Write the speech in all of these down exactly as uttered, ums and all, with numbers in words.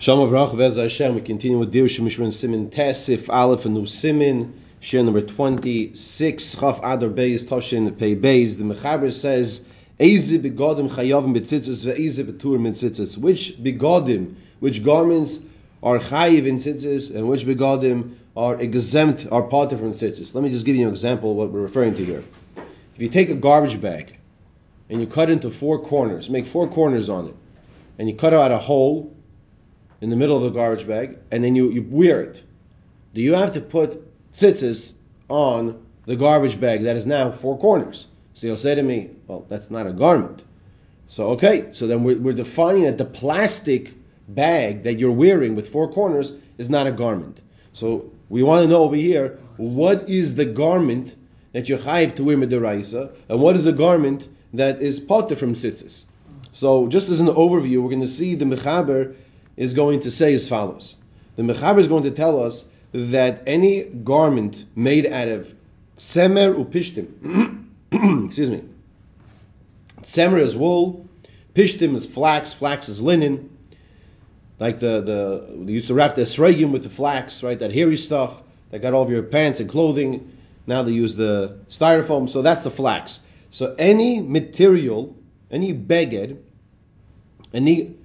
Shalom Avrach, Bez Hashem. We continue with Devar Shemesh Men Simin Tasef Aleph and Nusimin, share number twenty-six, Chaf Adar Beis, Toshin Pei Beis. The Mechaber says, Eize Begadim Chayavim Betzitzis Ve'eize Beturim Betzitzis. Which Begadim, which garments are Chayiv in Tzitzis, and which Begadim are exempt, are part of from Tzitzis. Let me just give you an example of what we're referring to here. If you take a garbage bag, and you cut into four corners, make four corners on it, and you cut out a hole in the middle of the garbage bag, and then you, you wear it. Do you have to put tzitzis on the garbage bag that is now four corners? So you'll say to me, well, that's not a garment. So, okay, so then we're, we're defining that the plastic bag that you're wearing with four corners is not a garment. So we want to know over here, what is the garment that you're chayiv to wear midaraisa, and what is the garment that is potter from tzitzis? So just as an overview, we're going to see the Mechaber is going to say as follows. The Mechaber is going to tell us that any garment made out of semer upishtim, excuse me, semer is wool, pishtim is flax, flax is linen, like the, the they used to wrap the esrogim with the flax, right, that hairy stuff that got all of your pants and clothing. Now they use the styrofoam, so that's the flax. So any material, any beged, any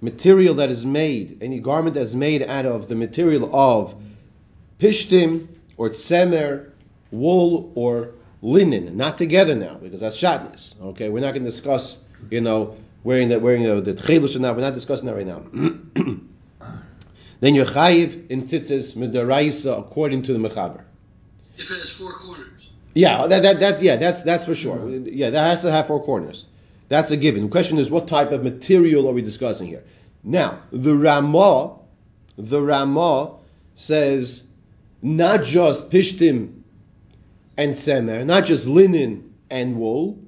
material that is made, any garment that is made out of the material of pishtim or tsemer, wool or linen, not together now because that's shadness. Okay, we're not going to discuss, you know, wearing that, wearing uh, the tchelush or not. We're not discussing that right now. Then your chayiv in tzitzis midaraisa according to the Mechaber. If it has four corners. Yeah, that, that that's yeah, that's that's for sure. Mm-hmm. Yeah, that has to have four corners. That's a given. The question is, what type of material are we discussing here? Now, the Ramah, the Ramah says not just pishtim and semer, not just linen and wool.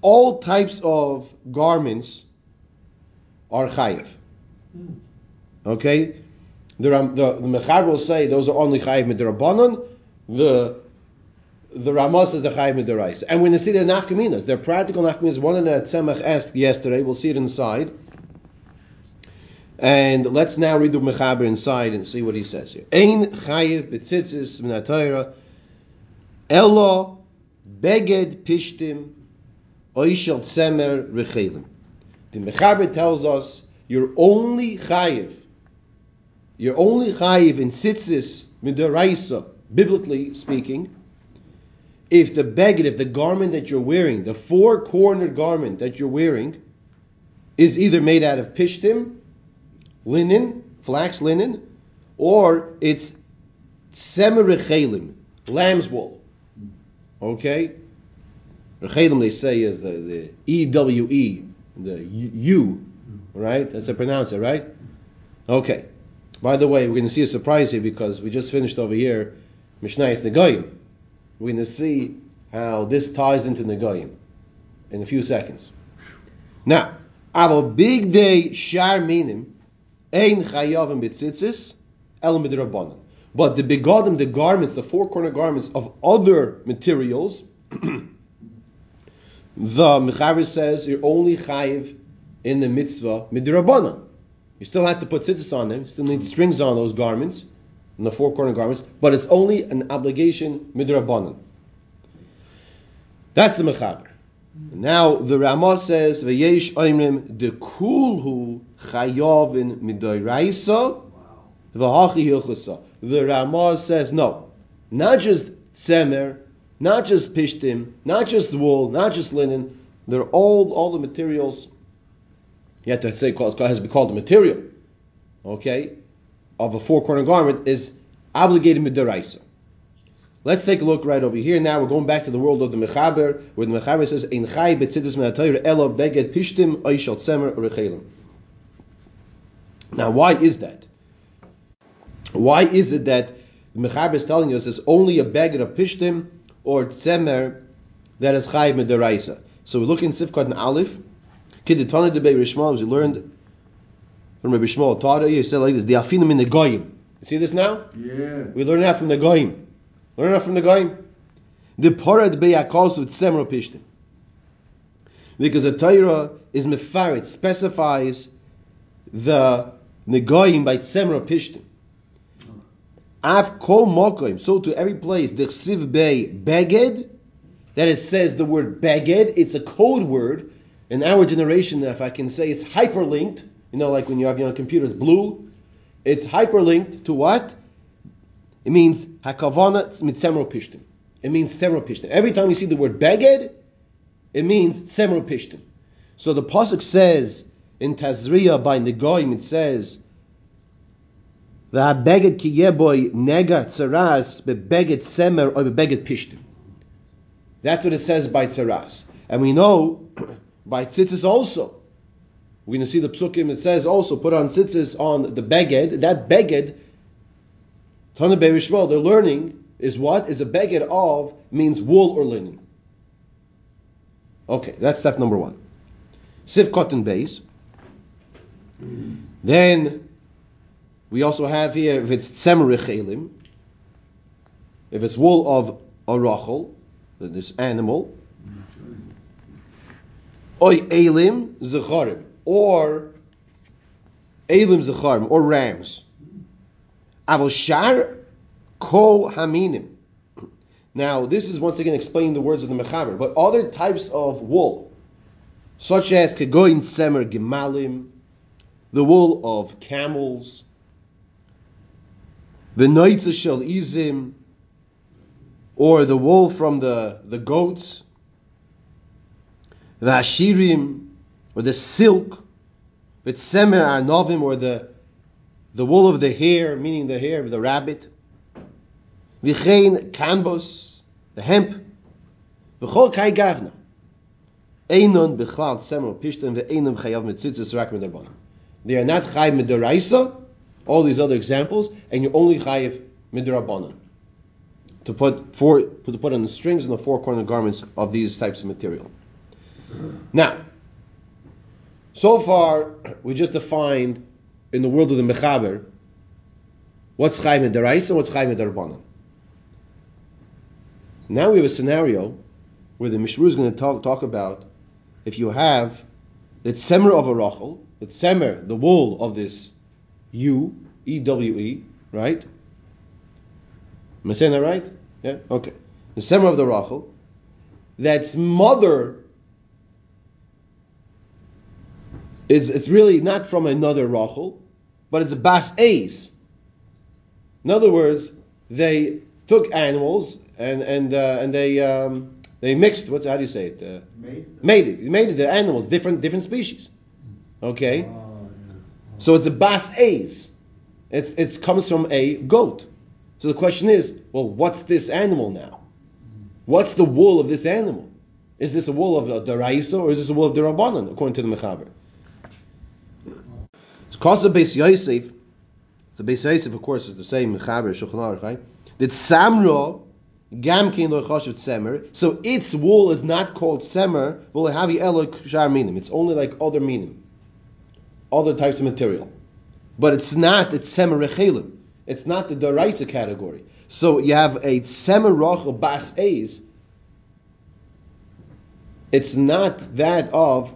All types of garments are chayiv. Mm. Okay, the, Ram, the the Mechaber will say those are only chayiv mid'rabanan. The The Ramah says the Chayim Midorais. And we're going to see their nafkaminas. They're practical nafkaminas. One of the Tzemach asked yesterday. We'll see it inside. And let's now read the Mechaber inside and see what he says here. Ein Chayiv B'tzitzis Min HaTorah Elo Beged Pishtim Oishel Tzemer Rechelim. The Mechaber tells us you're only Chayiv. You're only Chayiv in Tzitzis Midoraisa, biblically speaking, if the beged, if the garment that you're wearing, the four-cornered garment that you're wearing, is either made out of pishtim, linen, flax linen, or it's semer rechelim, lamb's wool. Okay? Rechelim, they say, is the, the E W E, the U, right? That's how I pronounce it, right? Okay. By the way, we're going to see a surprise here because we just finished over here Mishnayot Negaim. We're going to see how this ties into the Goyim in a few seconds. Now, aval big day shar minim ein chayavim b'tzitzis el midrabanan. But the begadim, the garments, the four corner garments of other materials, the Mechaber says you're only chayiv in the mitzvah midrabanan. You still have to put tzitzis on them. You still need strings on those garments, in the four corner garments, but it's only an obligation midrabanan. That's the Mechaber. Now the Ramah says v'yesh oimrim dekulhu chayavin midoraisa v'hachi hilchusa. The Ramah says no, not just tzemer, not just pishtim, not just wool, not just linen. They're all all the materials. You have to say it has to be called the material. Okay. Of a four-corner garment is obligated mid'oraisa. Let's take a look right over here. Now we're going back to the world of the Mechaber, where the Mechaber says, "Ein chayiv b'tzitzis min ha'Torah elo beged pishtim oishel tzemer urechelim." Now, why is that? Why is it that the Mechaber is telling us it's only a beged of pishtim or tzemer that is chayiv mid'oraisa? So we look in Sifkod and Aleph. Kiditani debei Reb Shmuel, as we learned from Reb Shmuel taught it, he said like this, the afinim in the Goyim. You see this now? Yeah. We learn that from the Goyim. Learn that from the Goyim. The Parad Baya calls with Tzemer Pishtim. Because the Torah is mefarit, specifies the Negoyim by Tzemra Pishtim. Av kol mokoyim, so to every place, dechsiv bei beged, that it says the word beged, it's a code word. In our generation, if I can say, it's hyperlinked. You know, like when you have your computer, it's blue. It's hyperlinked to what? It means hakavana mitzemro pishtim. It means semro pishtim. Every time you see the word beged, it means semro pishtim. So the pasuk says in Tazriah by Negoyim, it says the habeged ki yeboy nega tzaras bebeged semer or bebeged pishtim. That's what it says by tzaras, and we know by tzitzis also. We're going to see the psukim. It says also put on tzitzis on the beged. That beged, Tana Beis Yosef, they're learning is what is a beged of means wool or linen. Okay, that's step number one. Sifkod and beis. Then we also have here if it's tzemer chelim, if it's wool of a rachel, this animal, oy elim zecharim, or elim zecharim, or rams. Avoshar kol haminim. Now this is once again explaining the words of the Mechaber, but other types of wool, such as kegoin semer gemalim, the wool of camels, v'noitza shel izim, or the wool from the, the goats, the ashirim, or the silk, the tzemer anovim, or the the wool of the hare, meaning the hair of the rabbit, v'chein canvas, the hemp, v'chol kai gavna, einon b'chlal tzemer pishtan ve'einon chayav mitzitzis rak midarban. They are not chayav midaraisa, all these other examples, and you only chayav midarabanan. To put four, to put on the strings and the four corner garments of these types of material. Now, so far we just defined in the world of the Mechaber what's Chaim Daraisa and what's Chaim Darbanan. Now we have a scenario where the Mishmur is going to talk, talk about if you have the tzemer of a rachel, the tzemer, the wool of this ewe, E W E, right? Am I saying that right? Yeah? Okay. The tzemer of the rachel, that's mother, it's it's really not from another rachel, but it's a bas eis. In other words, they took animals and and uh, and they um, they mixed. What's how do you say it? Uh, made made it made it the animals different different species. Okay, oh, yeah. Oh. So it's a bas eis. It's it comes from a goat. So the question is, well, what's this animal now? What's the wool of this animal? Is this a wool of the Daraisa or is this a wool of the Rabbanan, according to the Mechaber? It's called the Beis Yosef. The Beis Yosef, of course, is the same Mechaber, Shulchan Aruch, right? That Samro, Gamkin lo chashav Tzemer, so its wool is not called Tzemer, v'lehavi elo shar minim. It's only like other minim, other types of material. But it's not, it's Tzemer Rechelim. It's not the Daraisa category. So you have a Tzemer Rachel Bas Eis. It's not that of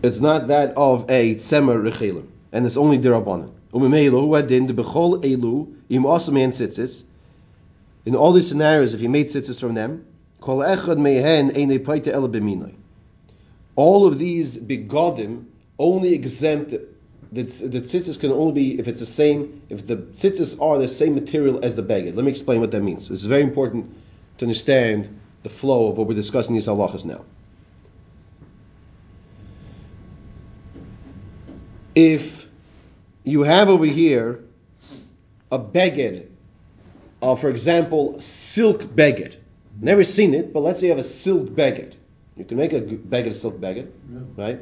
it's not that of a Tzemer Rechelim. And it's only Dirabanan. Umimeilu, Wadin, the Bechol Elu, Im Osaman Tzitzis. In all these scenarios, if you made Tzitzis from them, Kol Echad Mehen Eine Paita El Beminoi. All of these Begadim only exempt. The, the tzitzis can only be if it's the same, if the tzitzis are the same material as the beged. Let me explain what that means. It's very important to understand the flow of what we're discussing these halachas now. If you have over here a beged, uh, for example, silk beged. Never seen it, but let's say you have a silk beged. You can make a beged, a silk beged, yeah. Right?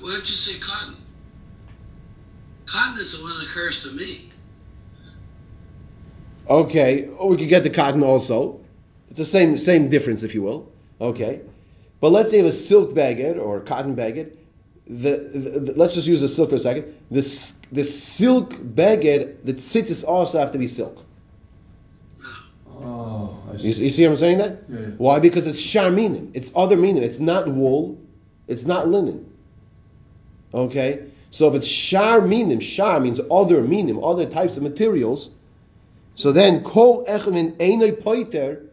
Why don't you say cotton? Cotton is the one that occurs to me. Okay, or we could get the cotton also. It's the same same difference, if you will. Okay, but let's say you have a silk baguette or a cotton baguette. The, the, the let's just use the silk for a second. The the silk baguette, the tzitzis also have to be silk. Oh, I see. You, you see what I'm saying? That yeah. Why? Because it's shar minim. It's other minim. It's not wool. It's not linen. Okay? So if it's shar minim, shar means other minim, other types of materials, so then kol echmin einoi poiter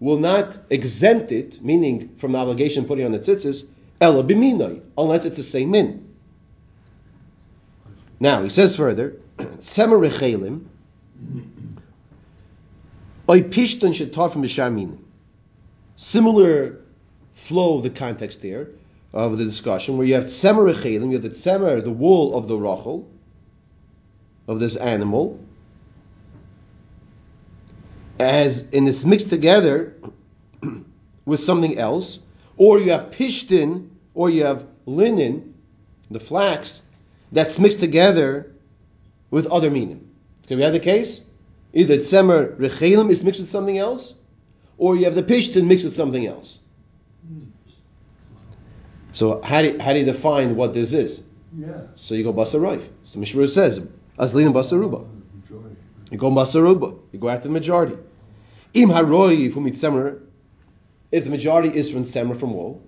will not exempt it, meaning from the obligation putting on the tzitzis, ela biminoi, unless it's the same min. Now, he says further, tzemer rechelim, oy pishtun shetar from b'shar minim. Similar flow of the context there, of the discussion, where you have tzemer rechelim, you have the tzemer, the wool of the rochel, of this animal, as and it's mixed together with something else, or you have pishtin, or you have linen, the flax, that's mixed together with other minim. Okay, we have the case? Either tzemer rechelim is mixed with something else, or you have the pishtin mixed with something else. So how do you, how do you define what this is? Yeah. So you go basarayf. So Mishmur says, Azlin basaruba. You go basaruba. You go after the majority. Im haroy from tzemer, if the majority is from tzemer from wool,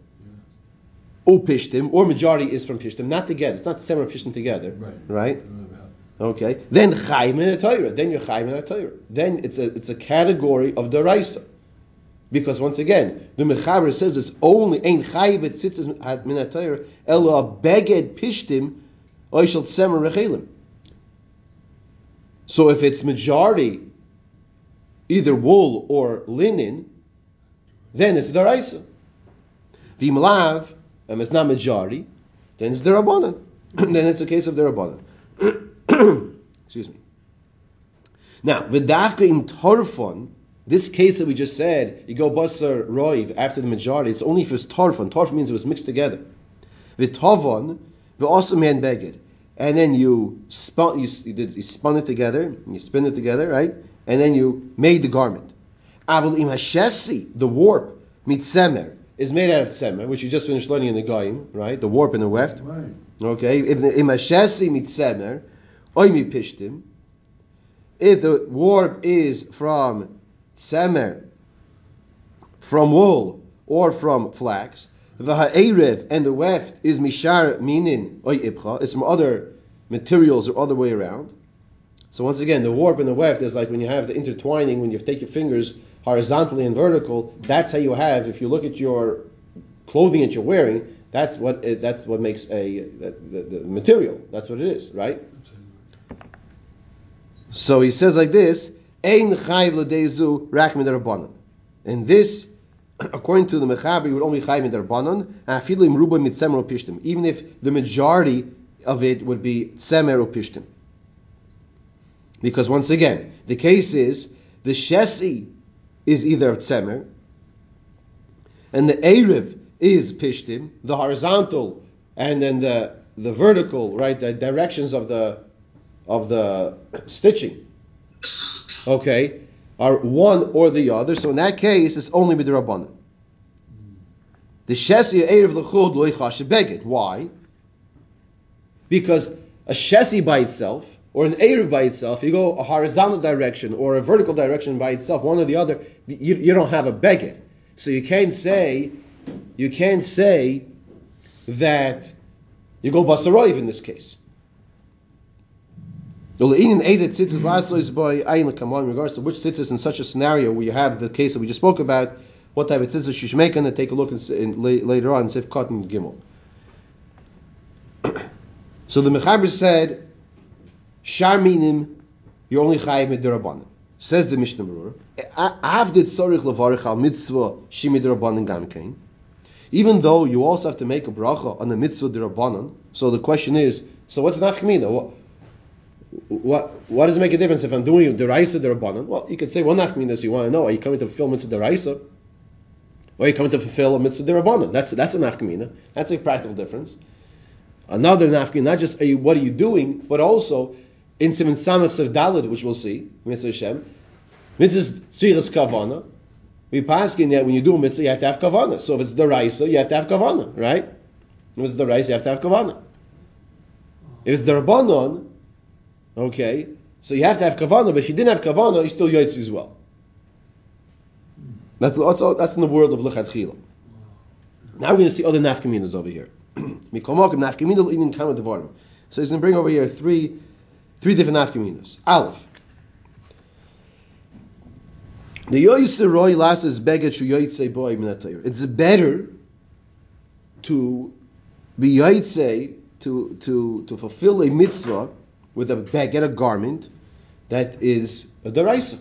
or pishtim, or majority is from pishtim, not together. It's not tzemer and pishtim together, right? Right? Okay. Then chayim in a Torah. Then you're chayim in a Torah. Then it's a it's a category of deraisa, because once again the Mechaber says it's only ein chayim it sits min a Torah elo beged pishtim oishel tzemer rechelim. So if it's majority, either wool or linen, then it's deraisa. The malav. Um, it's not majority, then it's the Rabbanan. Then it's a case of the Rabbanan. Excuse me. Now, v'dafka im tarfon, this case that we just said, you go basar roiv after the majority, it's only if it's tarfon. Tarfon means it was mixed together. V'tavon, v'asam and beged. And then you spun, you, you, did, you spun it together, and you spin it together, right? And then you made the garment. Avol im hashesi, the warp, mitzemer, is made out of tzemer, which you just finished learning in the Goyim, right? The warp and the weft. Right. Okay. If the imashesi mit tzemer, oy mi pishtim. If the warp is from tzemer, from wool, or from flax, the ha'erev and the weft is mishar minin oy ibcha. It's from other materials or other way around. So once again, the warp and the weft is like when you have the intertwining, when you take your fingers horizontally and vertical, that's how you have, if you look at your clothing that you're wearing, that's what it, that's what makes a the, the, the material. That's what it is, right? So he says like this, Ein chayiv l'deizu rak min d'Rabbanan. And this, according to the Mechaber, you would only chayiv min d'Rabbanan, afilu im ruba mit tzemer upishtim, even if the majority of it would be tzemer upishtim. Because once again, the case is, the shesi is either tzemer, and the erev is pishtim, the horizontal and then the the vertical, right, the directions of the of the stitching, okay, are one or the other. So in that case, it's only with the rabbanan. The shesi erev l'chud lo yichashev beged. Why? Because a shesi by itself, or an erev by itself, you go a horizontal direction or a vertical direction by itself, one or the other, you, you don't have a beged. So you can't say, you can't say that you go basaroiv in this case. In regards to which tzitzis in such a scenario where you have the case that we just spoke about, what type of tzitzis you should make, and take a look in, in, later on, Sifkod and Gimel. So the Mechaber said, Shar minim, you're only chayiv mid rabbanan. Says the Mishnah Berurah, Avdid tzorich levarich al mitzvah shi mid rabbanan gamkein. Even though you also have to make a bracha on the mitzvah de rabbanan. So the question is, so what's nafka mina? What, what what does it make a difference if I'm doing deraisa de rabbanan? Well, you could say, well, nafka mina is you want to know, are you coming to fulfill mitzvah deraisa, or are you coming to fulfill a mitzvah de rabbanan? That's that's a nafka mina. That's a practical difference. Another nafka mina, not just are you, what are you doing, but also in Siman Samach Seif Daled, which we'll see, Mitzvah Hashem, Mitzvah Tzrichas Kavana, we pass in that when you do a mitzvah, you have to have Kavana. So if it's Daraisa, you have to have Kavana, right? If it's Daraisa, you have to have Kavana. If it's Darabanon, okay, so you have to have Kavana, but if you didn't have Kavana, you still Yotzi as well. That's, that's, that's in the world of L'Chadchila. Now we're going to see other nafkaminas over here. So he's going to bring over here three three different nafkaminas. Aleph. It's better to be yotzei to to to fulfill a mitzvah with a beged, a garment that is a deraisa.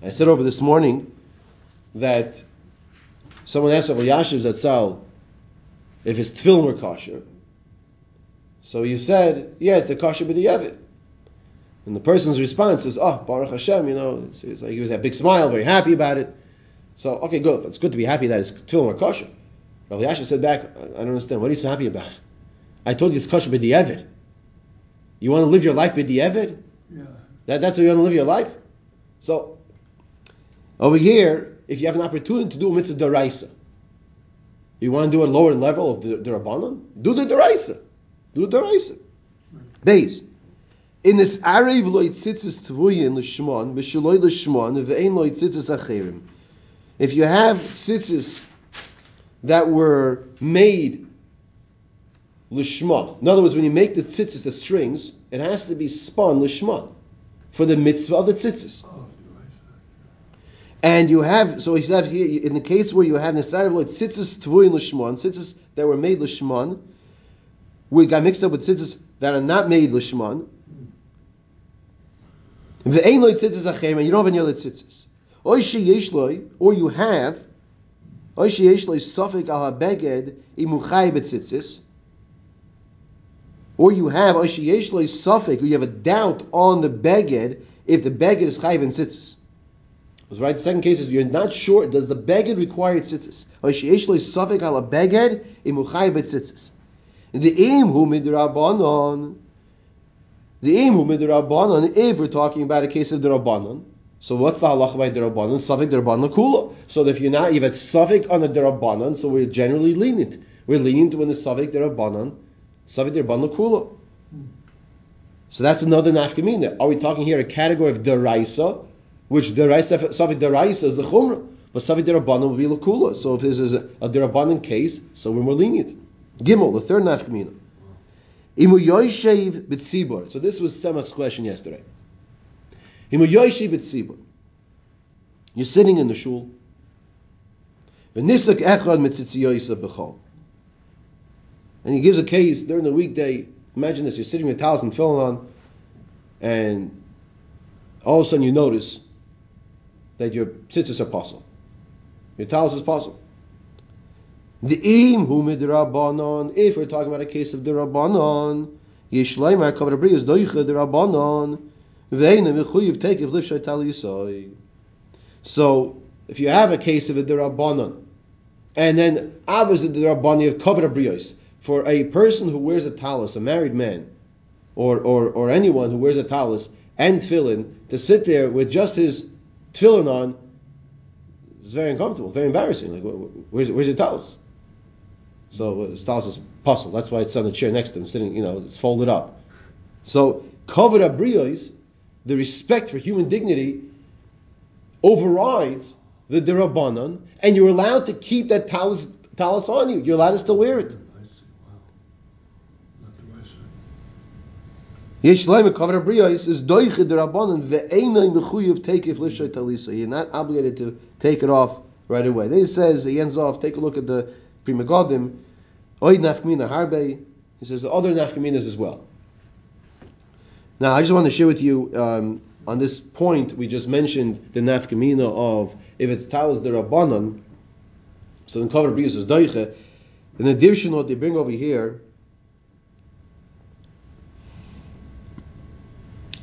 I said over this morning that someone asked Rav Yashiv Zatzal if his tefillin were kosher. So he said, yes, they're kosher b'diavad. And the person's response is, oh, Baruch Hashem, you know, it's, it's like he was a big smile, very happy about it. So, okay, good. It's good to be happy that his tefillin were kosher. Rav Yashiv said back, I don't understand. What are you so happy about? I told you it's kosher b'diavad. You want to live your life b'diavad? Yeah. That, that's how you want to live your life? So, over here, if you have an opportunity to do a mitzvah deraisa, you want to do a lower level of the derabanan, do the deraisa. Do the deraisa. Base. In this arev lo yitzitzis tvuyin l'shmon, v'sheloi l'shmon, v'ein lo yitzitzis acherim. If you have tzitzis that were made l'shma, in other words, when you make the tzitzis, the strings, it has to be spun l'shma for the mitzvah of the tzitzis. And you have, so he says here, in the case where you have Nesar V'Lo Tzitzis Tvuyin L'Shmon, tzitzis that were made L'Shmon, we got mixed up with tzitzis that are not made L'Shmon, V'Ein Lo Tzitzis Achem, and you don't have any other tzitzis. Oy Sheyesh Lo, or you have, Oy Sheyesh Lo Sofik Al HaBeged Imuchai B'Tzitzis, or you have, Oy Sheyesh Lo Sofik, or you have a doubt on the Beged, if the Beged is Chayv and Tzitzis. Right? The second case is you're not sure. Does the beged require tzitzis? The aim who midrabanon. The aim who midrabanon. If we're talking about a case of derabanon, so what's the halacha by derabanon? Safek derabanon kula. So if you're not, you've had safek on the derabanon, so we're generally lenient. We're lenient when the safek derabanon, safek derabanon kula. So that's another nafkamina. Are we talking here a category of deraisa? Which deraisa, safek deraisa is the chumrah, but safek derabanan will be l'kula. So if this is a, a derabanan case, so we're more lenient. Gimel, the third nafkamina. Imu yoyshev b'tzibur. So this was Tzemach's question yesterday. Imu yoyshev b'tzibur. You're sitting in the shul. V'nifsek echad mitzitziyoysa b'chol. And he gives a case during the weekday. Imagine this: you're sitting with towels and tefillin on, and all of a sudden you notice that your tzitzis are pasul. Your talis is pasul. The im hu midrabanon. If we're talking about a case of derabanon, yishleimar kavod abrius doicha derabanon ve'ena mechuyev tekev lifshay talisay. So if you have a case of a derabanon, and then opposite the derabanon of kavod abrius, for a person who wears a talis, a married man, or or or anyone who wears a talis and tefillin, to sit there with just his tefillin on is very uncomfortable, very embarrassing. Like, where's where's your talis? So his talis is puzzled. That's why it's on the chair next to him, sitting. You know, it's folded up. So kavod abrios, the respect for human dignity, overrides the derabanan, and you're allowed to keep that talis talis on you. You're allowed to still wear it. You're not obligated to take it off right away. Then he says, he ends off, take a look at the Pri Megadim. He says, the other nafkaminas as well. Now, I just want to share with you, um, on this point, we just mentioned the nafkamina of, if it's talis derabanan, so then kavod abrios is doiche. In the Devar Shemesh, they bring over here,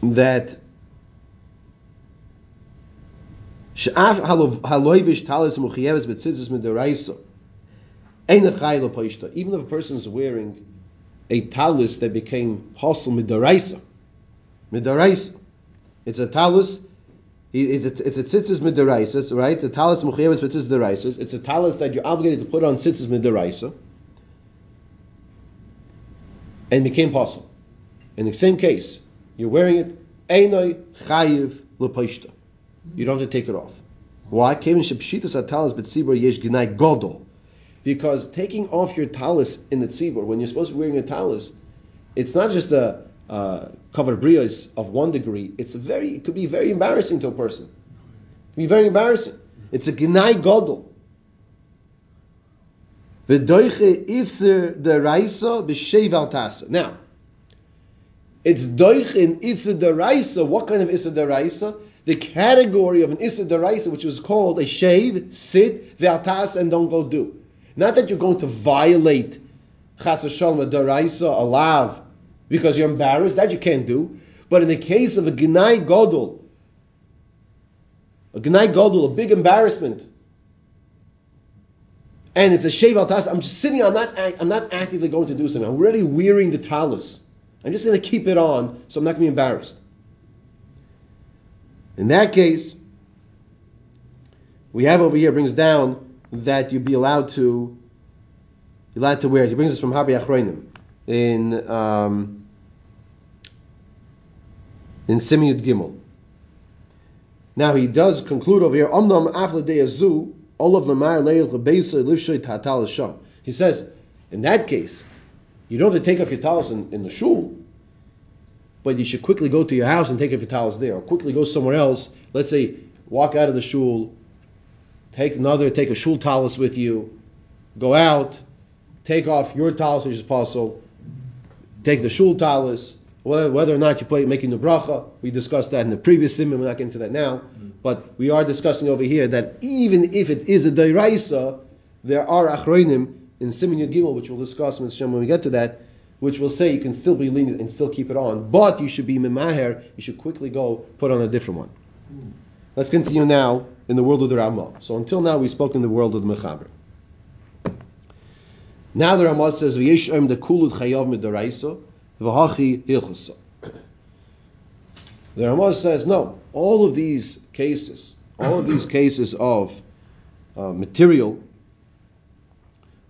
that even if a person is wearing a talis that became pasul midaraisa, midaraisa, it's a talis, it's a tzitzis midaraisa, right? The talis muchiyevas b'tzitzis midaraisa. It's a talis that you're obligated to put on tzitzis midaraisa, and became pasul. In the same case, you're wearing it. Einoi chayiv lepoishta. You don't have to take it off. Why? Kevin shepshitas atalas b'tzibur yesh gnai godol. Because taking off your talis in the tzibur, when you're supposed to be wearing a talis, it's not just a uh, cover brios of one degree. It's very, it could be very embarrassing to a person. It could be very embarrassing. It's a gnai godel. V'doiche iser de raisa b'sheiv al tasa. Now, it's doich in iser de raisa. What kind of iser de raisa? The category of an iser de raisa, which was called a shave, sit, v'altas, and don't go do. Not that you're going to violate chas v'shalom daraisa alav because you're embarrassed. That you can't do. But in the case of a gnai godol, a gnai godol, a big embarrassment, and it's a shave altas. I'm just sitting. I'm not. I'm not actively going to do something. I'm already wearing the talis. I'm just going to keep it on, so I'm not going to be embarrassed. In that case, we have over here brings down that you'd be allowed to you're allowed to wear it. He brings us from Habi Achroinim in um, in Simiyut Gimel. Now he does conclude over here. Omnam afladei azu olav lamar leil lebeisa livshoy tatal sham. He says in that case you don't have to take off your towels in, in the shul, but you should quickly go to your house and take off your towels there, or quickly go somewhere else. Let's say walk out of the shul. Take another, take a shul talis with you, go out, take off your talis, which is possible, take the shul talis, whether, whether or not you play making the bracha. We discussed that in the previous siman, we're not getting to that now, mm-hmm. But we are discussing over here that even if it is a deraisa, there are achroinim in Siman Yud Gimel, which we'll discuss when we get to that, which will say you can still be lenient and still keep it on, but you should be memaher, you should quickly go put on a different one. Mm-hmm. Let's continue now in the world of the Ramah. So until now, we spoke in the world of the Mechaber. Now the Ramah says, "V'yesh om the kulut chayav midaraisa v'hachi hilchusa." The Ramah says, "No, all of these cases, all of these cases of uh, material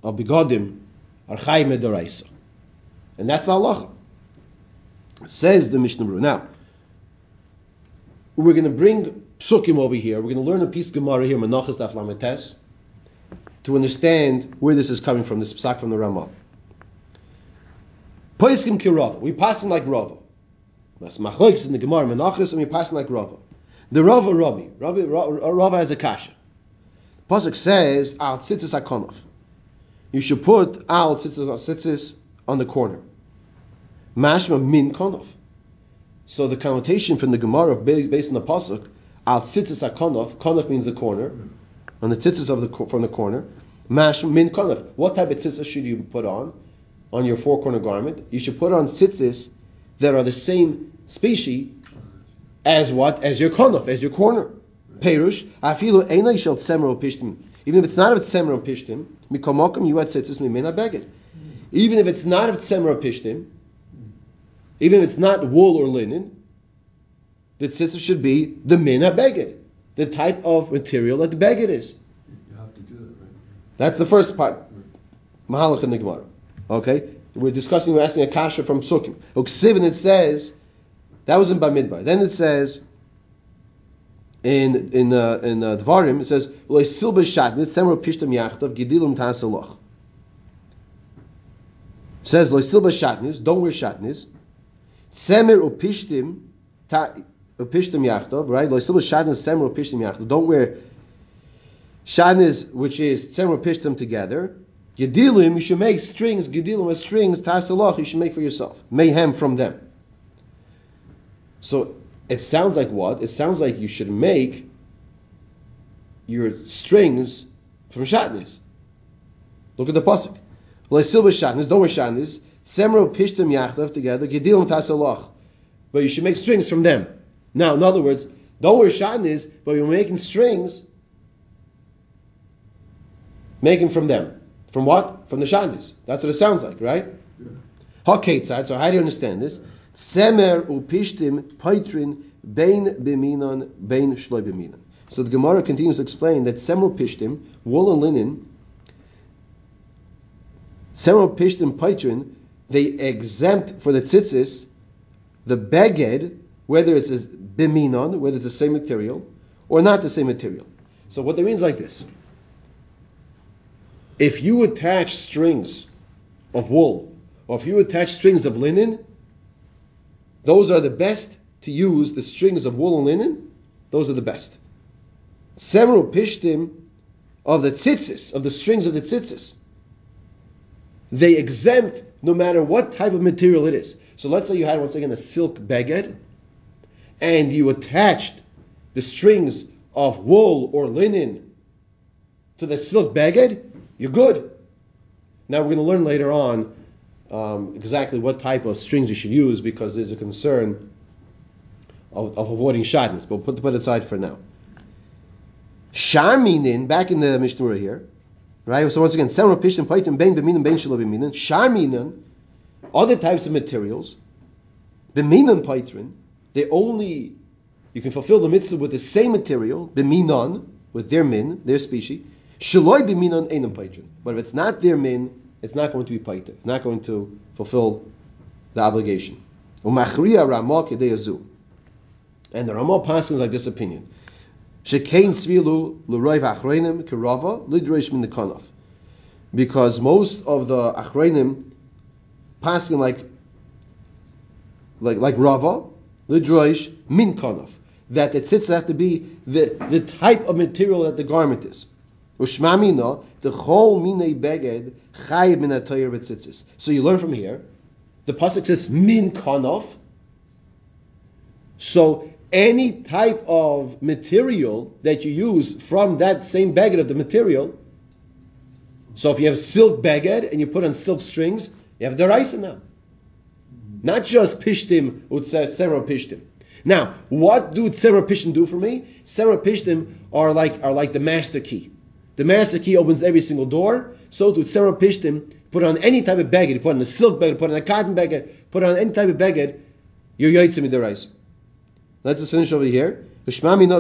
of begadim are chay midaraisa, and that's the halacha." Says the Mishnah Berurah. Now we're going to bring Psukim over here. We're going to learn a piece of Gemara here, Menachos Daf Lamed Tes, to understand where this is coming from, this psak from the Ramah. Poskim ki Rava. We pass him like Rava. That's Machlokes in the Gemara Menachos, and we pass him like Rava. The Rava Rabbi. Rava, Rava, Rava has a kasha. The pasuk says, "Al tzitzis hakonof." You should put al tzitzis on the corner. Mashma min konof. So the connotation from the Gemara based on the pasuk. Al tzitzis hakonof. Konof means the corner. On the tzitzis of the from the corner, mash min konof. What type of tzitzis should you put on? On your four corner garment, you should put on tzitzis that are the same species as what as your konof, as your corner. Perush afilu einay shel tzemer upishtim. Even if it's not of tzemer upishtim, mikomokum you had tzitzis mimena beged. Even if it's not of tzemer upishtim, even if it's not wool or linen. The tzitzis should be the min ha-beged, the type of material that the beged is. You have to do that, right? That's the first part. Mahalach in the Gemara. Okay? We're discussing, we're asking a kasha from Psukim. Uksiv, and it says, that was in Bamidbar. Then it says, in in uh, in uh, Dvarim, it says, Ulei silba shatnit, semro pishtam yachtav, gidilum ta'asaloch. It says, Ulei silba shatnit, don't wear shatnit, semir upishtim ta... Pishtim yachtav, right? Lo yisibul shadnez semro pishtim yachtav. Don't wear shadnez, which is semro pishtim together. Gedilim, you should make strings. Gedilim as strings. Tasaloch, you should make for yourself. Mayhem from them. So it sounds like what? It sounds like you should make your strings from shadnez. Look at the pasuk. Lo yisibul shadnez. Don't wear shadnez. Semro pishtim yachtav together. Gedilim tasaloch. But you should make strings from them. Now, in other words, don't wear shatnez, but you're making strings, making from them. From what? From the shatnez. That's what it sounds like, right? Okay, yeah. So how do you understand this? Semer upishtim paitrin bein biminon bein shloi biminon. So the Gemara continues to explain that semer upishtim, wool and linen, semer upishtim paitrin, they exempt for the tzitzis, the beged, whether it's a biminon, whether it's the same material, or not the same material. So what that means like this. If you attach strings of wool, or if you attach strings of linen, those are the best to use, the strings of wool and linen, those are the best. Several pishtim of the tzitzis, of the strings of the tzitzis, they exempt no matter what type of material it is. So let's say you had, once again, a silk beged, and you attached the strings of wool or linen to the silk beged, you're good. Now we're going to learn later on um, exactly what type of strings you should use, because there's a concern of, of avoiding shadness, but put put aside for now. Sharminin, back in the Mishnah here, right? So once again, several pishtim paitim bang b'minim bang shelo b'minim. Sharminin, other types of materials, b'minim paitrin, they only, you can fulfill the mitzvah with the same material, b'minon, with their min, their species. Shaloi b'minon einam paitrin. But if it's not their min, it's not going to be paitin, not going to fulfill the obligation. Umachriya Ramah kedeyazu, and the Ramah passes like this opinion. Because most of the achreinim passing like like like Rava lidroish min kanaf, that it sits have to be the, the type of material that the garment is. Ushmamina the chol minei beged chayiv min ha'toyer b'tzitzis. So you learn from here, the pasuk says min kanaf. So any type of material that you use from that same baguette of the material. So if you have silk baguette and you put on silk strings, you have deraisa now. Mm-hmm. Not just pishtim, utsera pishtim. Now, what do tsera pishtim do for me? Tsera pishtim are like are like the master key. The master key opens every single door. So to tsera pishtim, put on any type of baguette, put on a silk baguette, put on a cotton baguette, put on any type of baguette, you're yotzei midaraisa. Let's just finish over here. It should be the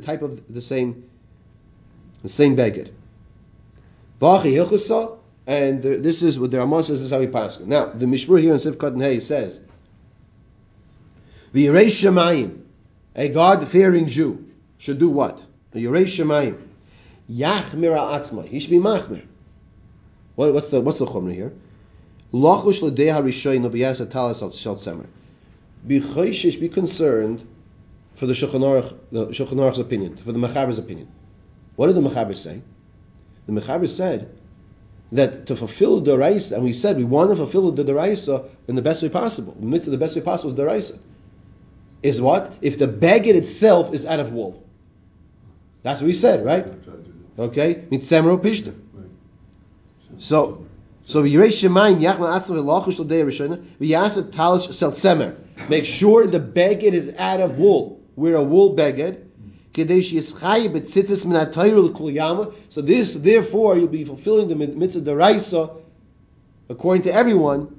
type of the same, the same beged. And this is what the Ramah says, this is how we pass. Now, the Mishmur here in Sifkod and Hay says, the Yirei Shemayim, a God-fearing Jew, should do what? The Yirei Shemayim. Yachmir al-atzma. He should be machmir. What's the, what's the chumra here? Be choishish, be concerned for the Shulchan Aruch, the Shulchan Aruch's opinion, for the Mechaber's opinion. What did the Mechaber say? The Mechaber said that to fulfill the deraisa, and we said we want to fulfill the deraisa in the best way possible. The mitzvah, the best way possible is deraisa. Is what? If the baguette itself is out of wool. That's what we said, right? Okay? Mitzemro pishta. So. So Yirei Shemayim Yachma Atzma Velochush L'Dei Rishona V'Yasa Talish Sel Tzemer. Make sure the baguette is out of wool. We're a wool baguette. Kedesh Yischai B'Tzitzis Min HaTayru L'Kul Yama. So this, therefore, you'll be fulfilling the mitzvah deraisa, according to everyone,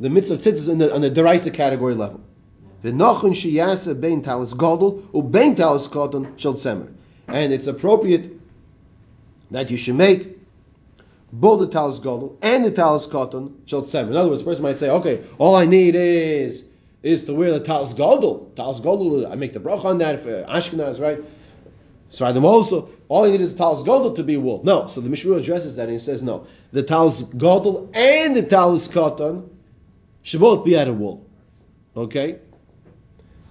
the mitzvah tzitzis on the, on the deraisa category level. V'Nochun Sheyasa Bein Talis Godol U'Bein Talis Koton Shel Tzemer. And it's appropriate that you should make both the talis gadol and the talis katan shel tzemer. In other words, a person might say, okay, all I need is is to wear the talis gadol. Talis gadol, I make the bracha on that for Ashkenaz, right? So I'm also, all I need is the talis gadol to be wool. No, so the Mishmur addresses that and he says, no, the talis gadol and the talis katan should both be out of wool. Okay?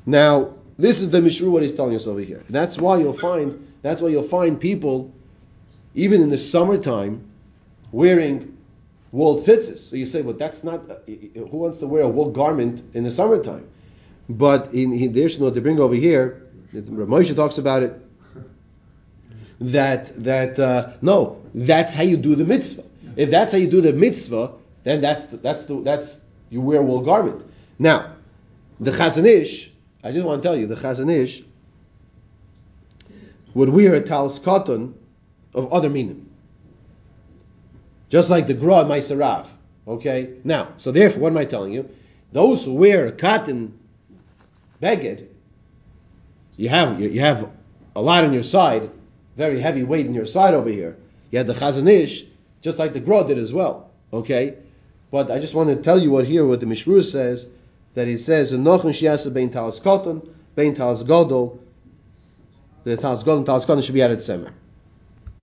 Now, this is the Mishmur, what he's telling us over here. That's why you'll find, that's why you'll find people, even in the summertime, wearing wool tzitzis. So you say, well, that's not, uh, who wants to wear a wool garment in the summertime? But in, in the Mishnah they bring over here, Rav Moshe talks about it, that, that uh, no, that's how you do the mitzvah. If that's how you do the mitzvah, then that's, the, that's, the, that's you wear a wool garment. Now, the Chazon Ish, I just want to tell you, the Chazon Ish would wear a talis katan of other minim. Just like the Gra Maisarav. Okay? Now, so therefore, what am I telling you? Those who wear a cotton baguette, you have you have a lot on your side, very heavy weight on your side over here. You had the Chazon Ish, just like the Gra did as well. Okay? But I just want to tell you what here, what the Mishmur says, that he says, Nochun Shiasa Bein Talis Koton, Bein Talis Godol, the Taz Gadol and Taz Kodesh should be added Tzemach.